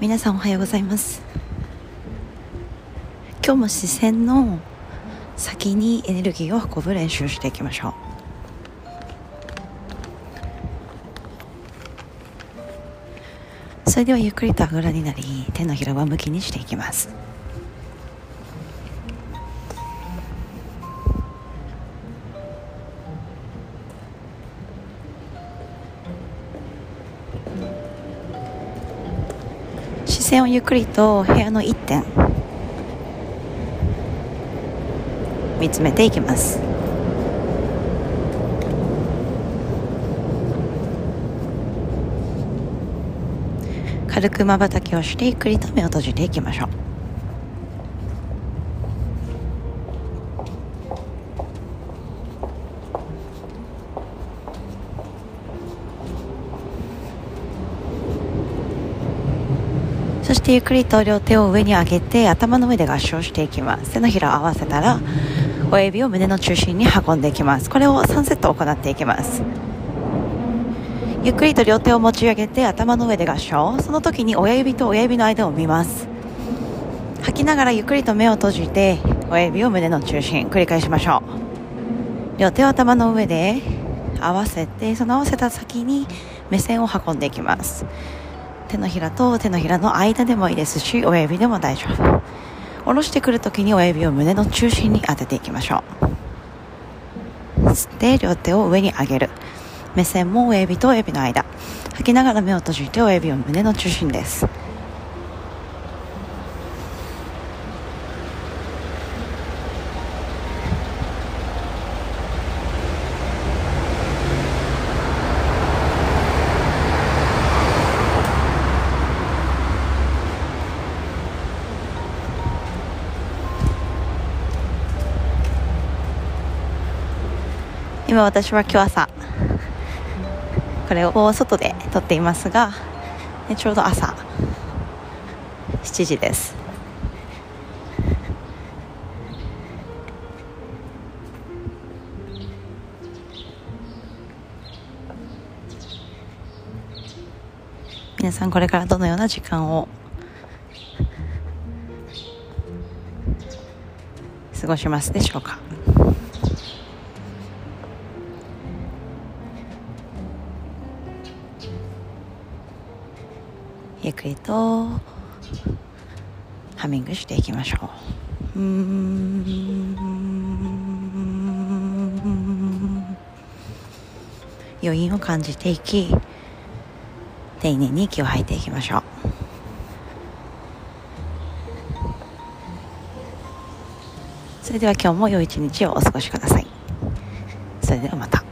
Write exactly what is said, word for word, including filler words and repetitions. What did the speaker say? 皆さんおはようございます。今日も視線の先にエネルギーを運ぶ練習をしていきましょう。それではゆっくりとあぐらになり、手のひらは向きにしていきます。視線をゆっくりと部屋の一点見つめていきます。軽くまばたきをしてゆっくりと目を閉じていきましょう。そしてゆっくりと両手を上に上げて、頭の上で合掌していきます。手のひらを合わせたら親指を胸の中心に運んでいきます。これをさんセット行っていきます。ゆっくりと両手を持ち上げて、頭の上で合掌。その時に親指と親指の間を見ます。吐きながらゆっくりと目を閉じて、親指を胸の中心、繰り返しましょう。両手を頭の上で合わせて、その合わせた先に目線を運んでいきます。手のひらと手のひらの間でもいいですし、親指でも大丈夫。下ろしてくる時に親指を胸の中心に当てていきましょう。吸って両手を上に上げる。目線も親指と親指の間。吐きながら目を閉じて、親指を胸の中心です。今私は今日朝これを外で撮っていますが、ちょうど朝しちじです。皆さんこれからどのような時間を過ごしますでしょうか。ゆっくりとハミングしていきましょう。うーん、余韻を感じていき、丁寧に息を吐いていきましょう。それでは今日も良い一日をお過ごしください。それではまた。